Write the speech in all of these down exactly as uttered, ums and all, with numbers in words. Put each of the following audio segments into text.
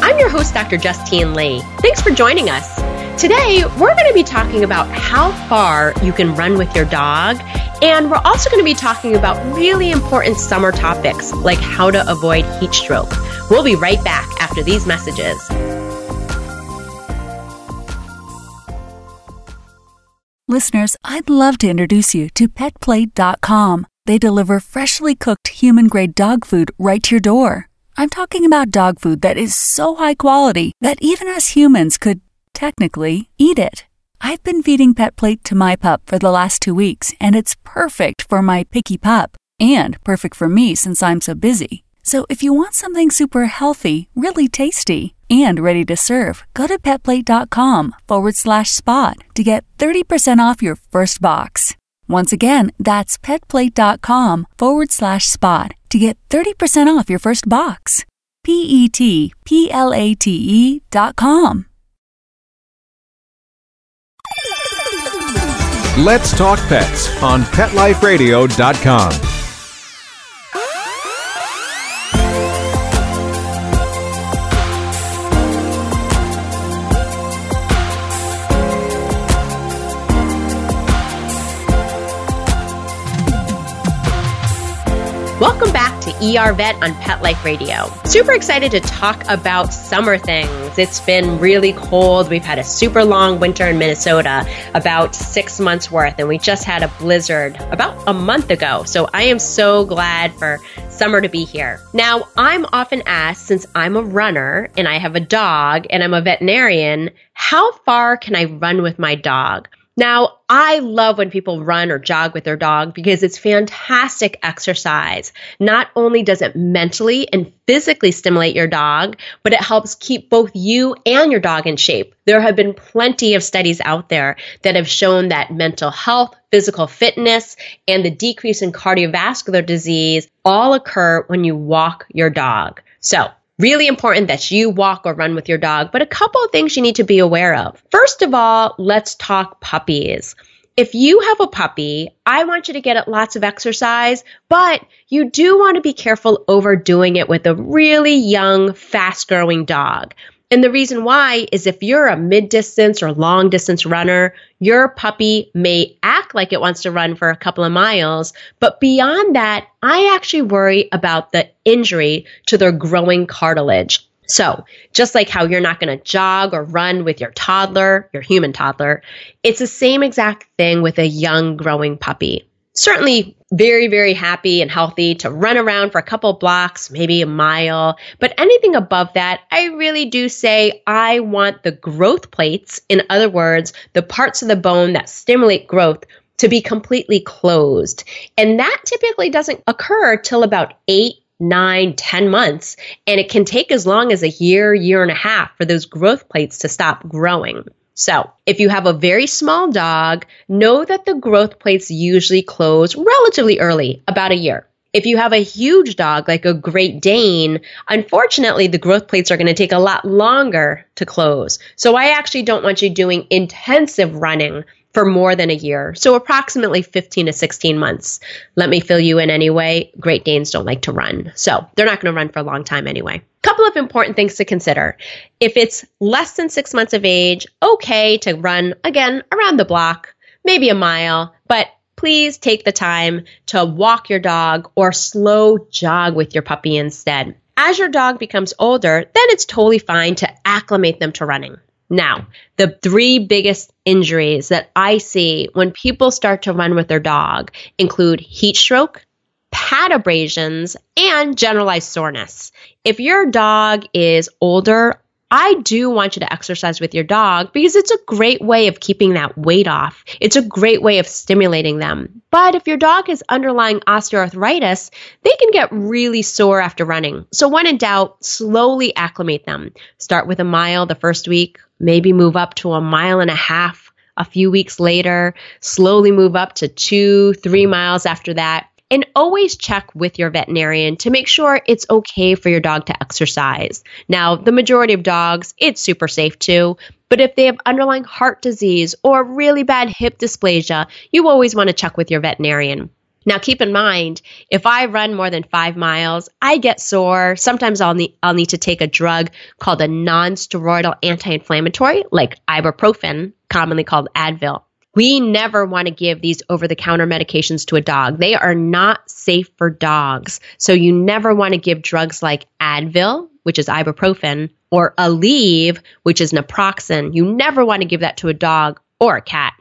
I'm your host, Doctor Justine Lee. Thanks for joining us. Today, we're going to be talking about how far you can run with your dog, and we're also going to be talking about really important summer topics like how to avoid heat stroke. We'll be right back after these messages. Listeners, I'd love to introduce you to Pet Plate dot com. They deliver freshly cooked human-grade dog food right to your door. I'm talking about dog food that is so high quality that even us humans could technically eat it. I've been feeding Pet Plate to my pup for the last two weeks, and it's perfect for my picky pup and perfect for me since I'm so busy. So if you want something super healthy, really tasty, and ready to serve, go to PetPlate.com forward slash spot to get thirty percent off your first box. Once again, that's PetPlate.com forward slash spot to get thirty percent off your first box. P-E-T-P-L-A-T-E dot com. Let's Talk Pets on Pet Life Radio dot com. Welcome back to E R Vet on Pet Life Radio. Super excited to talk about summer things. It's been really cold. We've had a super long winter in Minnesota, about six months worth, and we just had a blizzard about a month ago. So I am so glad for summer to be here. Now, I'm often asked, since I'm a runner and I have a dog and I'm a veterinarian, how far can I run with my dog? Now, I love when people run or jog with their dog because it's fantastic exercise. Not only does it mentally and physically stimulate your dog, but it helps keep both you and your dog in shape. There have been plenty of studies out there that have shown that mental health, physical fitness, and the decrease in cardiovascular disease all occur when you walk your dog. So, really important that you walk or run with your dog, but a couple of things you need to be aware of. First of all, let's talk puppies. If you have a puppy, I want you to get lots of exercise, but you do want to be careful overdoing it with a really young, fast-growing dog. And the reason why is if you're a mid-distance or long-distance runner, your puppy may act like it wants to run for a couple of miles. But beyond that, I actually worry about the injury to their growing cartilage. So just like how you're not going to jog or run with your toddler, your human toddler, it's the same exact thing with a young growing puppy. Certainly very, very happy and healthy to run around for a couple blocks, maybe a mile. But anything above that, I really do say I want the growth plates, in other words, the parts of the bone that stimulate growth, to be completely closed. And that typically doesn't occur till about eight, nine, ten months. And it can take as long as a year, year and a half for those growth plates to stop growing. So if you have a very small dog, know that the growth plates usually close relatively early, about a year. If you have a huge dog like a Great Dane, unfortunately, the growth plates are going to take a lot longer to close. So I actually don't want you doing intensive running for more than a year, so approximately fifteen to sixteen months. Let me fill you in anyway. Great Danes don't like to run, so they're not going to run for a long time anyway. Couple of important things to consider. If it's less than six months of age, okay to run, again, around the block, maybe a mile, but please take the time to walk your dog or slow jog with your puppy instead. As your dog becomes older, then it's totally fine to acclimate them to running. Now, the three biggest injuries that I see when people start to run with their dog include heat stroke, pad abrasions, and generalized soreness. If your dog is older, I do want you to exercise with your dog because it's a great way of keeping that weight off. It's a great way of stimulating them. But if your dog has underlying osteoarthritis, they can get really sore after running. So when in doubt, slowly acclimate them. Start with a mile the first week, maybe move up to a mile and a half a few weeks later, slowly move up to two, three miles after that. And always check with your veterinarian to make sure it's okay for your dog to exercise. Now, the majority of dogs, it's super safe too, but if they have underlying heart disease or really bad hip dysplasia, you always want to check with your veterinarian. Now, keep in mind, if I run more than five miles, I get sore. Sometimes I'll need, I'll need to take a drug called a non-steroidal anti-inflammatory, like ibuprofen, commonly called Advil. We never want to give these over-the-counter medications to a dog. They are not safe for dogs. So you never want to give drugs like Advil, which is ibuprofen, or Aleve, which is naproxen. You never want to give that to a dog or a cat.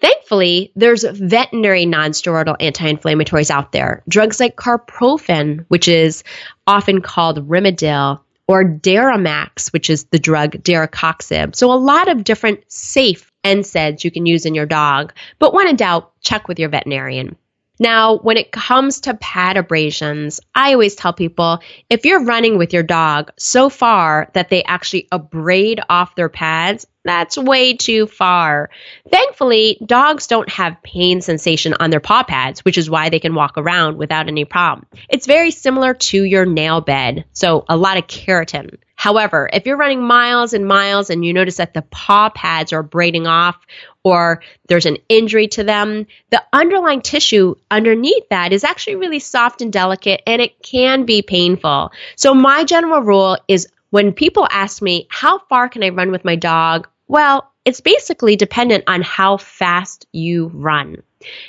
Thankfully, there's veterinary non-steroidal anti-inflammatories out there. Drugs like carprofen, which is often called Rimadyl, or Deramaxx, which is the drug Deracoxib. So a lot of different safe N SAIDs you can use in your dog, but when in doubt, check with your veterinarian. Now, when it comes to pad abrasions, I always tell people, if you're running with your dog so far that they actually abrade off their pads, that's way too far. Thankfully, dogs don't have pain sensation on their paw pads, which is why they can walk around without any problem. It's very similar to your nail bed, so a lot of keratin. However, if you're running miles and miles and you notice that the paw pads are abrading off or there's an injury to them, the underlying tissue underneath that is actually really soft and delicate, and it can be painful. So my general rule is when people ask me, how far can I run with my dog? Well, it's basically dependent on how fast you run.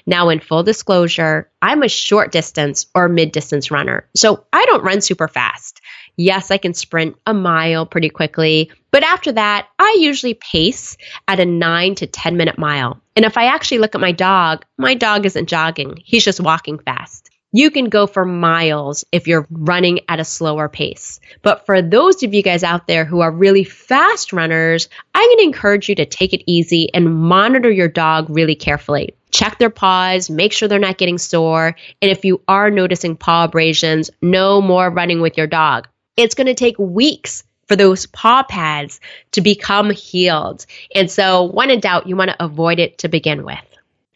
Now, in full disclosure, I'm a short distance or mid-distance runner, so I don't run super fast. Yes, I can sprint a mile pretty quickly, but after that, I usually pace at a nine to ten minute mile. And if I actually look at my dog, my dog isn't jogging. He's just walking fast. You can go for miles if you're running at a slower pace. But for those of you guys out there who are really fast runners, I'm going to encourage you to take it easy and monitor your dog really carefully. Check their paws, make sure they're not getting sore. And if you are noticing paw abrasions, no more running with your dog. It's going to take weeks for those paw pads to become healed. And so when in doubt, you want to avoid it to begin with.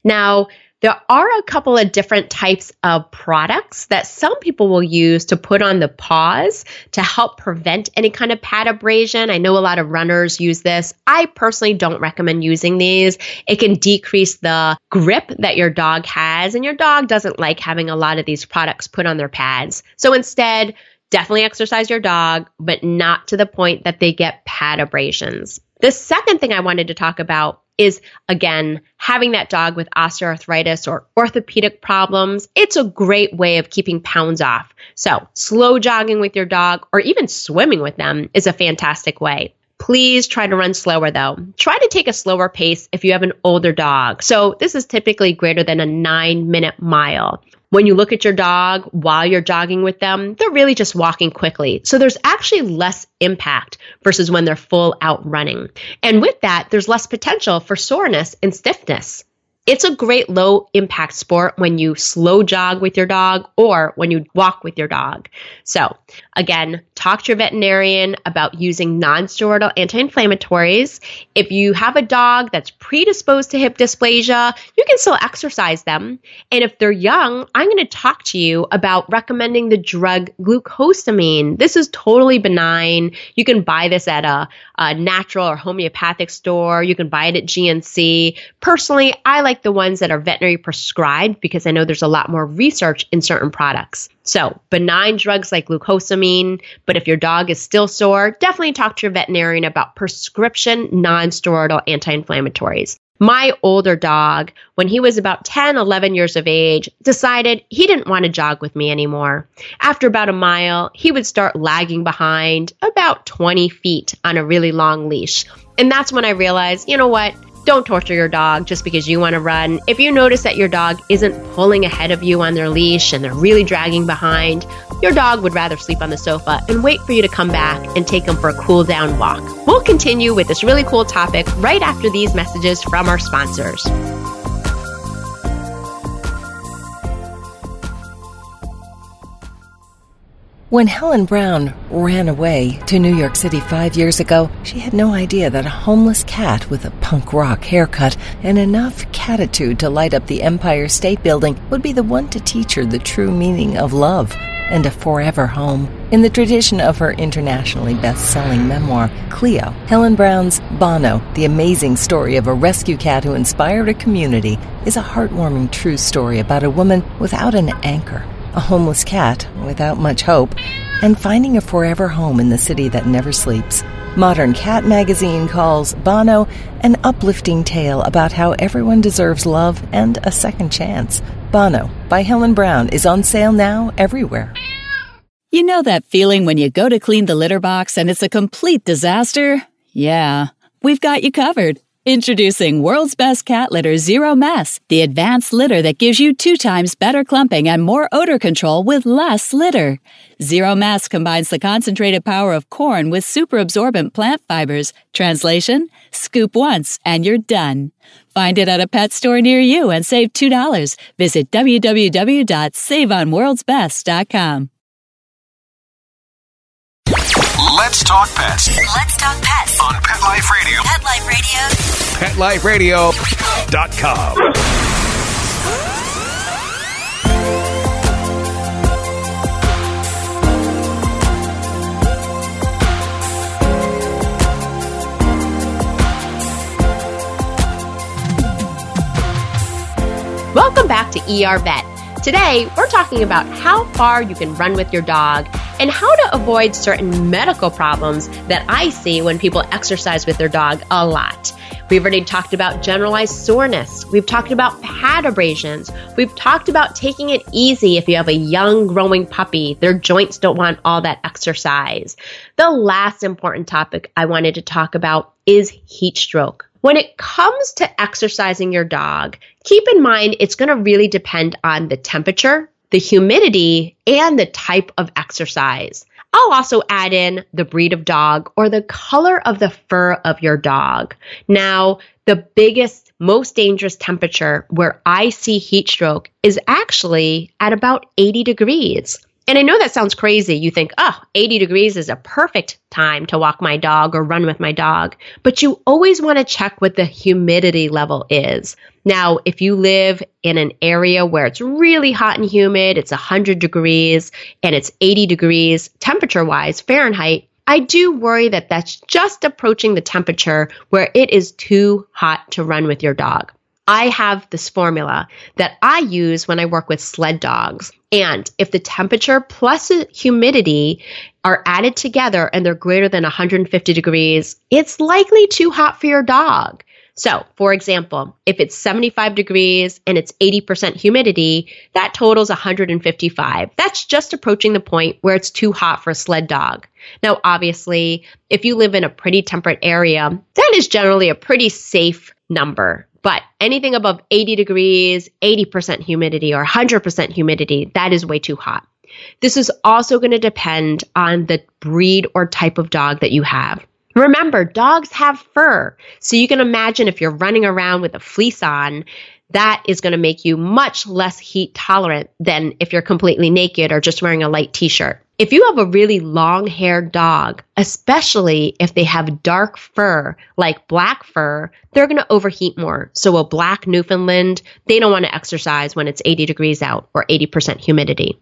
Now, there are a couple of different types of products that some people will use to put on the paws to help prevent any kind of pad abrasion. I know a lot of runners use this. I personally don't recommend using these. It can decrease the grip that your dog has, and your dog doesn't like having a lot of these products put on their pads. So instead, definitely exercise your dog, but not to the point that they get pad abrasions. The second thing I wanted to talk about is, again, having that dog with osteoarthritis or orthopedic problems. It's a great way of keeping pounds off. So slow jogging with your dog or even swimming with them is a fantastic way. Please try to run slower, though. Try to take a slower pace if you have an older dog. So this is typically greater than a nine minute mile. When you look at your dog while you're jogging with them, they're really just walking quickly. So there's actually less impact versus when they're full out running. And with that, there's less potential for soreness and stiffness. It's a great low impact sport when you slow jog with your dog or when you walk with your dog. So again, talk to your veterinarian about using non-steroidal anti-inflammatories. If you have a dog that's predisposed to hip dysplasia, you can still exercise them. And if they're young, I'm going to talk to you about recommending the drug glucosamine. This is totally benign. You can buy this at a, a natural or homeopathic store. You can buy it at G N C. Personally, I like Like the ones that are veterinary prescribed because I know there's a lot more research in certain products. So benign drugs like glucosamine, but if your dog is still sore, definitely talk to your veterinarian about prescription non-steroidal anti-inflammatories. My older dog, when he was about ten, eleven years of age, decided he didn't want to jog with me anymore. After about a mile, he would start lagging behind about twenty feet on a really long leash. And that's when I realized, you know what? Don't torture your dog just because you want to run. If you notice that your dog isn't pulling ahead of you on their leash and they're really dragging behind, your dog would rather sleep on the sofa and wait for you to come back and take them for a cool down walk. We'll continue with this really cool topic right after these messages from our sponsors. When Helen Brown ran away to New York City five years ago, she had no idea that a homeless cat with a punk rock haircut and enough catitude to light up the Empire State Building would be the one to teach her the true meaning of love and a forever home. In the tradition of her internationally best-selling memoir, Cleo, Helen Brown's Bono, the amazing story of a rescue cat who inspired a community, is a heartwarming true story about a woman without an anchor, a homeless cat without much hope, and finding a forever home in the city that never sleeps. Modern Cat Magazine calls Bono an uplifting tale about how everyone deserves love and a second chance. Bono by Helen Brown is on sale now everywhere. You know that feeling when you go to clean the litter box and it's a complete disaster? Yeah, we've got you covered. Introducing World's Best Cat Litter Zero Mass, the advanced litter that gives you two times better clumping and more odor control with less litter. Zero Mass combines the concentrated power of corn with super-absorbent plant fibers. Translation? Scoop once and you're done. Find it at a pet store near you and save two dollars. Visit w w w dot save on worlds best dot com. Let's talk pets. Let's talk pets on Pet Life Radio. Pet Life Radio. pet life radio dot com. Welcome back to E R Vet. Today, we're talking about how far you can run with your dog and how to avoid certain medical problems that I see when people exercise with their dog a lot. We've already talked about generalized soreness. We've talked about pad abrasions. We've talked about taking it easy if you have a young, growing puppy. Their joints don't want all that exercise. The last important topic I wanted to talk about is heat stroke. When it comes to exercising your dog, keep in mind it's going to really depend on the temperature, the humidity, and the type of exercise. I'll also add in the breed of dog or the color of the fur of your dog. Now, the biggest, most dangerous temperature where I see heat stroke is actually at about eighty degrees. And I know that sounds crazy. You think, oh, eighty degrees is a perfect time to walk my dog or run with my dog. But you always want to check what the humidity level is. Now, if you live in an area where it's really hot and humid, it's one hundred degrees and it's eighty degrees temperature-wise, Fahrenheit, I do worry that that's just approaching the temperature where it is too hot to run with your dog. I have this formula that I use when I work with sled dogs. And if the temperature plus humidity are added together and they're greater than one hundred fifty degrees, it's likely too hot for your dog. So, for example, if it's seventy-five degrees and it's eighty percent humidity, that totals one hundred fifty-five. That's just approaching the point where it's too hot for a sled dog. Now, obviously, if you live in a pretty temperate area, that is generally a pretty safe number. But anything above eighty degrees, eighty percent humidity, or one hundred percent humidity, that is way too hot. This is also going to depend on the breed or type of dog that you have. Remember, dogs have fur. So you can imagine if you're running around with a fleece on, that is going to make you much less heat tolerant than if you're completely naked or just wearing a light t-shirt. If you have a really long-haired dog, especially if they have dark fur, like black fur, they're going to overheat more. So a black Newfoundland, they don't want to exercise when it's eighty degrees out or eighty percent humidity.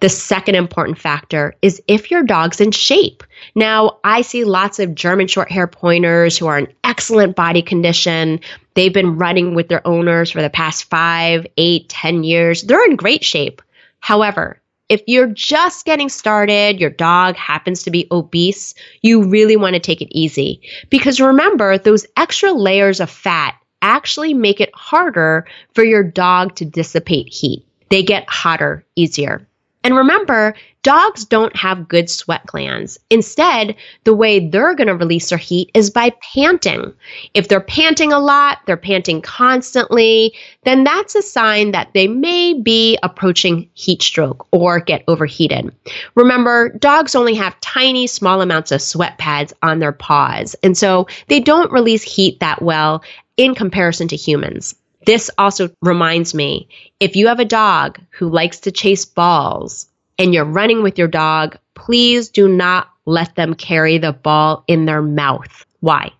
The second important factor is if your dog's in shape. Now, I see lots of German short hair pointers who are in excellent body condition. They've been running with their owners for the past five, eight, ten years. They're in great shape. However, if you're just getting started, your dog happens to be obese, you really want to take it easy. Because remember, those extra layers of fat actually make it harder for your dog to dissipate heat. They get hotter easier. And remember, dogs don't have good sweat glands. Instead, the way they're going to release their heat is by panting. If they're panting a lot, they're panting constantly, then that's a sign that they may be approaching heat stroke or get overheated. Remember, dogs only have tiny, small amounts of sweat pads on their paws, and so they don't release heat that well in comparison to humans. This also reminds me, if you have a dog who likes to chase balls and you're running with your dog, please do not let them carry the ball in their mouth. Why?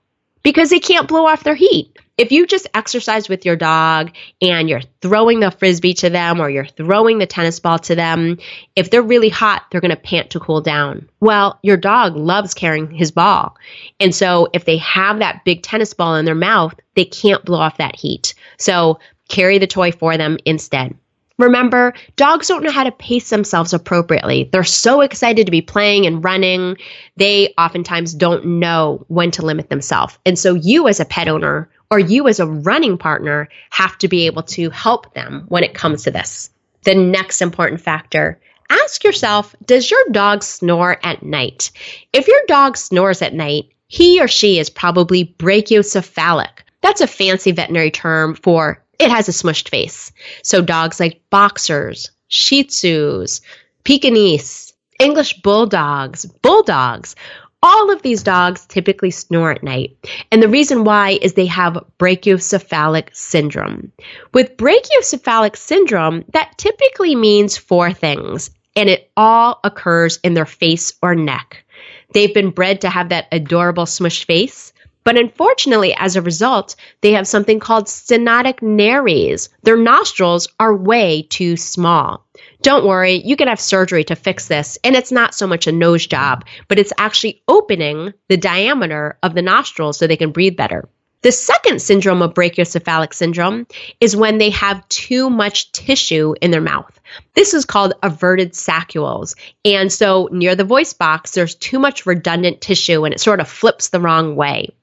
Because they can't blow off their heat. If you just exercise with your dog and you're throwing the frisbee to them or you're throwing the tennis ball to them, if they're really hot, they're going to pant to cool down. Well, your dog loves carrying his ball. And so if they have that big tennis ball in their mouth, they can't blow off that heat. So carry the toy for them instead. Remember, dogs don't know how to pace themselves appropriately. They're so excited to be playing and running. They oftentimes don't know when to limit themselves. And so you as a pet owner or you as a running partner have to be able to help them when it comes to this. The next important factor, ask yourself, does your dog snore at night? If your dog snores at night, he or she is probably brachycephalic. That's a fancy veterinary term for it has a smushed face. So dogs like boxers, Shih Tzus, Pekingese, English bulldogs, bulldogs, all of these dogs typically snore at night. And the reason why is they have brachycephalic syndrome. With brachycephalic syndrome, that typically means four things, and it all occurs in their face or neck. They've been bred to have that adorable smushed face, but unfortunately, as a result, they have something called stenotic nares. Their nostrils are way too small. Don't worry, you can have surgery to fix this, and it's not so much a nose job, but it's actually opening the diameter of the nostrils so they can breathe better. The second syndrome of brachycephalic syndrome is when they have too much tissue in their mouth. This is called everted saccules. And so near the voice box, there's too much redundant tissue, and it sort of flips the wrong way.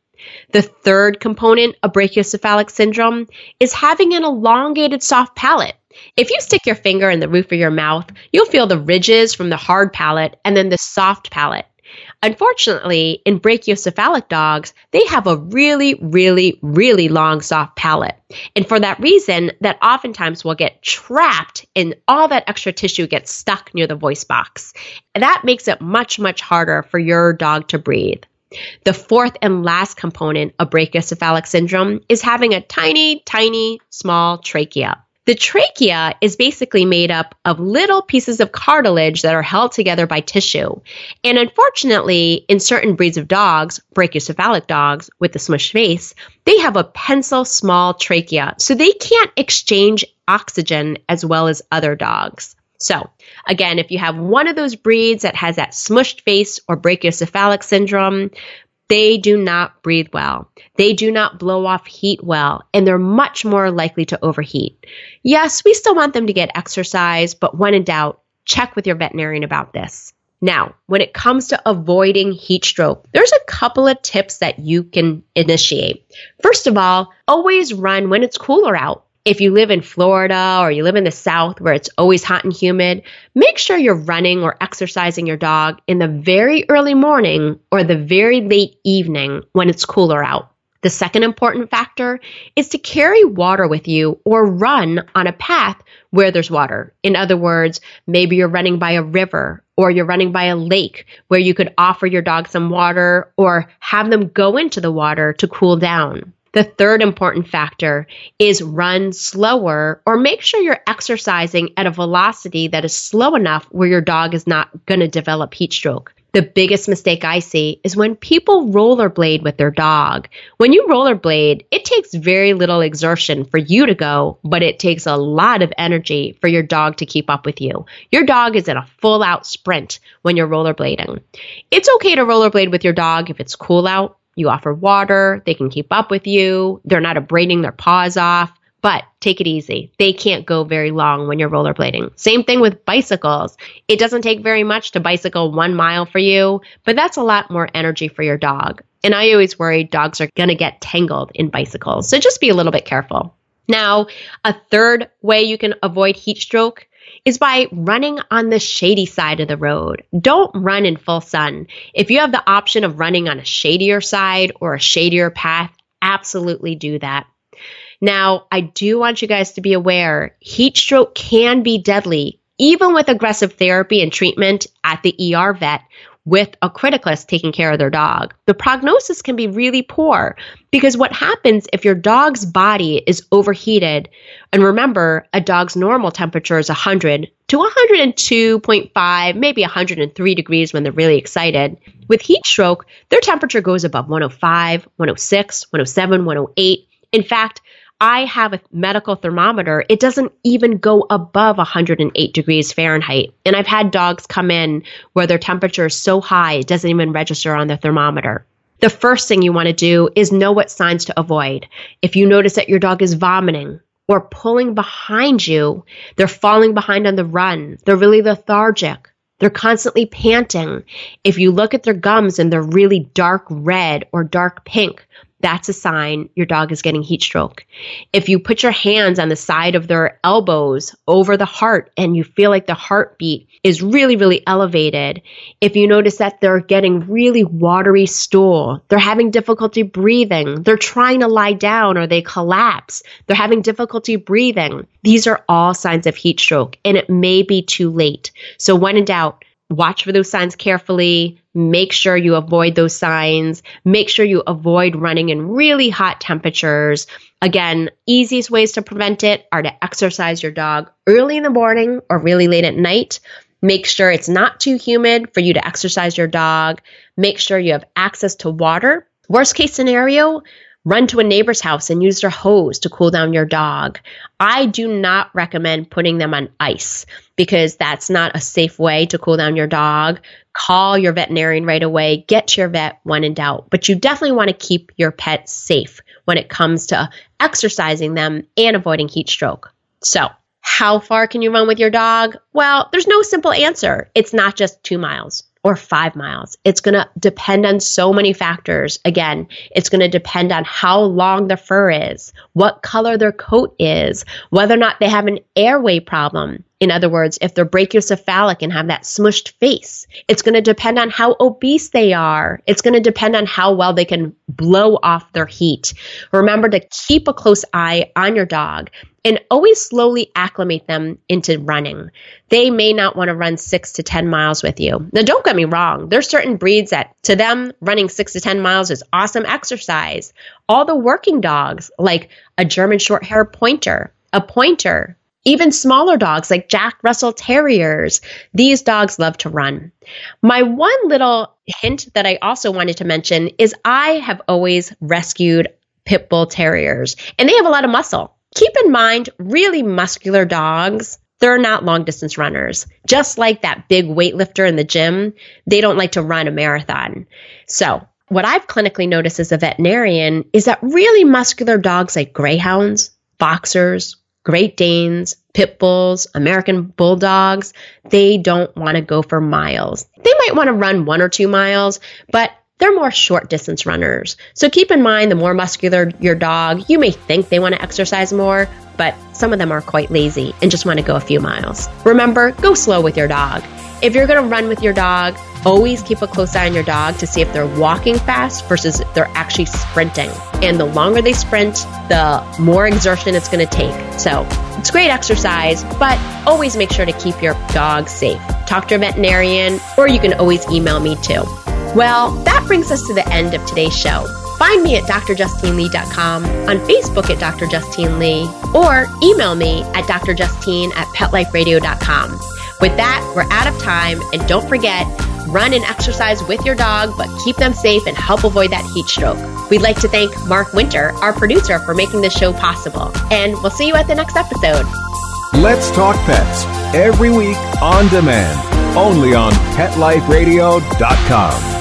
The third component of brachycephalic syndrome is having an elongated soft palate. If you stick your finger in the roof of your mouth, you'll feel the ridges from the hard palate and then the soft palate. Unfortunately, in brachycephalic dogs, they have a really, really, really long soft palate. And for that reason, that oftentimes will get trapped and all that extra tissue gets stuck near the voice box. And that makes it much, much harder for your dog to breathe. The fourth and last component of brachycephalic syndrome is having a tiny, tiny, small trachea. The trachea is basically made up of little pieces of cartilage that are held together by tissue. And unfortunately, in certain breeds of dogs, brachycephalic dogs with a smushed face, they have a pencil small trachea, so they can't exchange oxygen as well as other dogs. So again, if you have one of those breeds that has that smushed face or brachycephalic syndrome, they do not breathe well. They do not blow off heat well, and they're much more likely to overheat. Yes, we still want them to get exercise, but when in doubt, check with your veterinarian about this. Now, when it comes to avoiding heat stroke, there's a couple of tips that you can initiate. First of all, always run when it's cooler out. If you live in Florida or you live in the South where it's always hot and humid, make sure you're running or exercising your dog in the very early morning or the very late evening when it's cooler out. The second important factor is to carry water with you or run on a path where there's water. In other words, maybe you're running by a river or you're running by a lake where you could offer your dog some water or have them go into the water to cool down. The third important factor is run slower or make sure you're exercising at a velocity that is slow enough where your dog is not going to develop heat stroke. The biggest mistake I see is when people rollerblade with their dog. When you rollerblade, it takes very little exertion for you to go, but it takes a lot of energy for your dog to keep up with you. Your dog is in a full-out sprint when you're rollerblading. It's okay to rollerblade with your dog if it's cool out. You offer water, they can keep up with you, they're not abrading their paws off, but take it easy. They can't go very long when you're rollerblading. Same thing with bicycles. It doesn't take very much to bicycle one mile for you, but that's a lot more energy for your dog. And I always worry dogs are going to get tangled in bicycles, so just be a little bit careful. Now, a third way you can avoid heat stroke is by running on the shady side of the road. Don't run in full sun. If you have the option of running on a shadier side or a shadier path, absolutely do that. Now, I do want you guys to be aware, heat stroke can be deadly, even with aggressive therapy and treatment at the E R vet with a criticalist taking care of their dog. The prognosis can be really poor because what happens if your dog's body is overheated, and remember, a dog's normal temperature is one hundred to one hundred two point five, maybe one hundred three degrees when they're really excited. With heat stroke, their temperature goes above one oh five, one oh six, one oh seven, one oh eight. In fact, I have a medical thermometer. It doesn't even go above one hundred eight degrees Fahrenheit. And I've had dogs come in where their temperature is so high, it doesn't even register on the thermometer. The first thing you want to do is know what signs to avoid. If you notice that your dog is vomiting or pulling behind you, they're falling behind on the run, they're really lethargic, they're constantly panting. If you look at their gums and they're really dark red or dark pink, that's a sign your dog is getting heat stroke. If you put your hands on the side of their elbows over the heart and you feel like the heartbeat is really, really elevated, if you notice that they're getting really watery stool, they're having difficulty breathing, they're trying to lie down or they collapse, they're having difficulty breathing, these are all signs of heat stroke and it may be too late. So when in doubt, watch for those signs carefully. Make sure you avoid those signs. Make sure you avoid running in really hot temperatures. Again, easiest ways to prevent it are to exercise your dog early in the morning or really late at night. Make sure it's not too humid for you to exercise your dog. Make sure you have access to water. Worst case scenario, run to a neighbor's house and use their hose to cool down your dog. I do not recommend putting them on ice because that's not a safe way to cool down your dog. Call your veterinarian right away. Get to your vet when in doubt. But you definitely want to keep your pet safe when it comes to exercising them and avoiding heat stroke. So, how far can you run with your dog? Well, there's no simple answer. It's not just two miles. Or five miles. It's going to depend on so many factors. Again, it's going to depend on how long the fur is, what color their coat is, whether or not they have an airway problem. In other words, if they're brachiocephalic and have that smushed face, it's going to depend on how obese they are. It's going to depend on how well they can blow off their heat. Remember to keep a close eye on your dog and always slowly acclimate them into running. They may not want to run six to ten miles with you. Now, don't get me wrong. There's certain breeds that to them, running six to ten miles is awesome exercise. All the working dogs like a German short hair pointer, a pointer, even smaller dogs like Jack Russell Terriers, these dogs love to run. My one little hint that I also wanted to mention is I have always rescued Pit Bull Terriers, and they have a lot of muscle. Keep in mind, really muscular dogs, they're not long-distance runners. Just like that big weightlifter in the gym, they don't like to run a marathon. So what I've clinically noticed as a veterinarian is that really muscular dogs like greyhounds, boxers, Great Danes, Pit Bulls, American Bulldogs, they don't want to go for miles. They might want to run one or two miles, but they're more short distance runners. So keep in mind, the more muscular your dog, you may think they want to exercise more, but some of them are quite lazy and just want to go a few miles. Remember, go slow with your dog. If you're going to run with your dog, always keep a close eye on your dog to see if they're walking fast versus if they're actually sprinting. And the longer they sprint, the more exertion it's going to take. So it's great exercise, but always make sure to keep your dog safe. Talk to your veterinarian, or you can always email me too. Well, that brings us to the end of today's show. Find me at D R Justine Lee dot com, on Facebook at Doctor Justine Lee, or email me at D R Justine at Pet Life Radio dot com. With that, we're out of time, and don't forget, run and exercise with your dog, but keep them safe and help avoid that heat stroke. We'd like to thank Mark Winter, our producer, for making this show possible. And we'll see you at the next episode. Let's Talk Pets, every week on demand, only on Pet Life Radio dot com.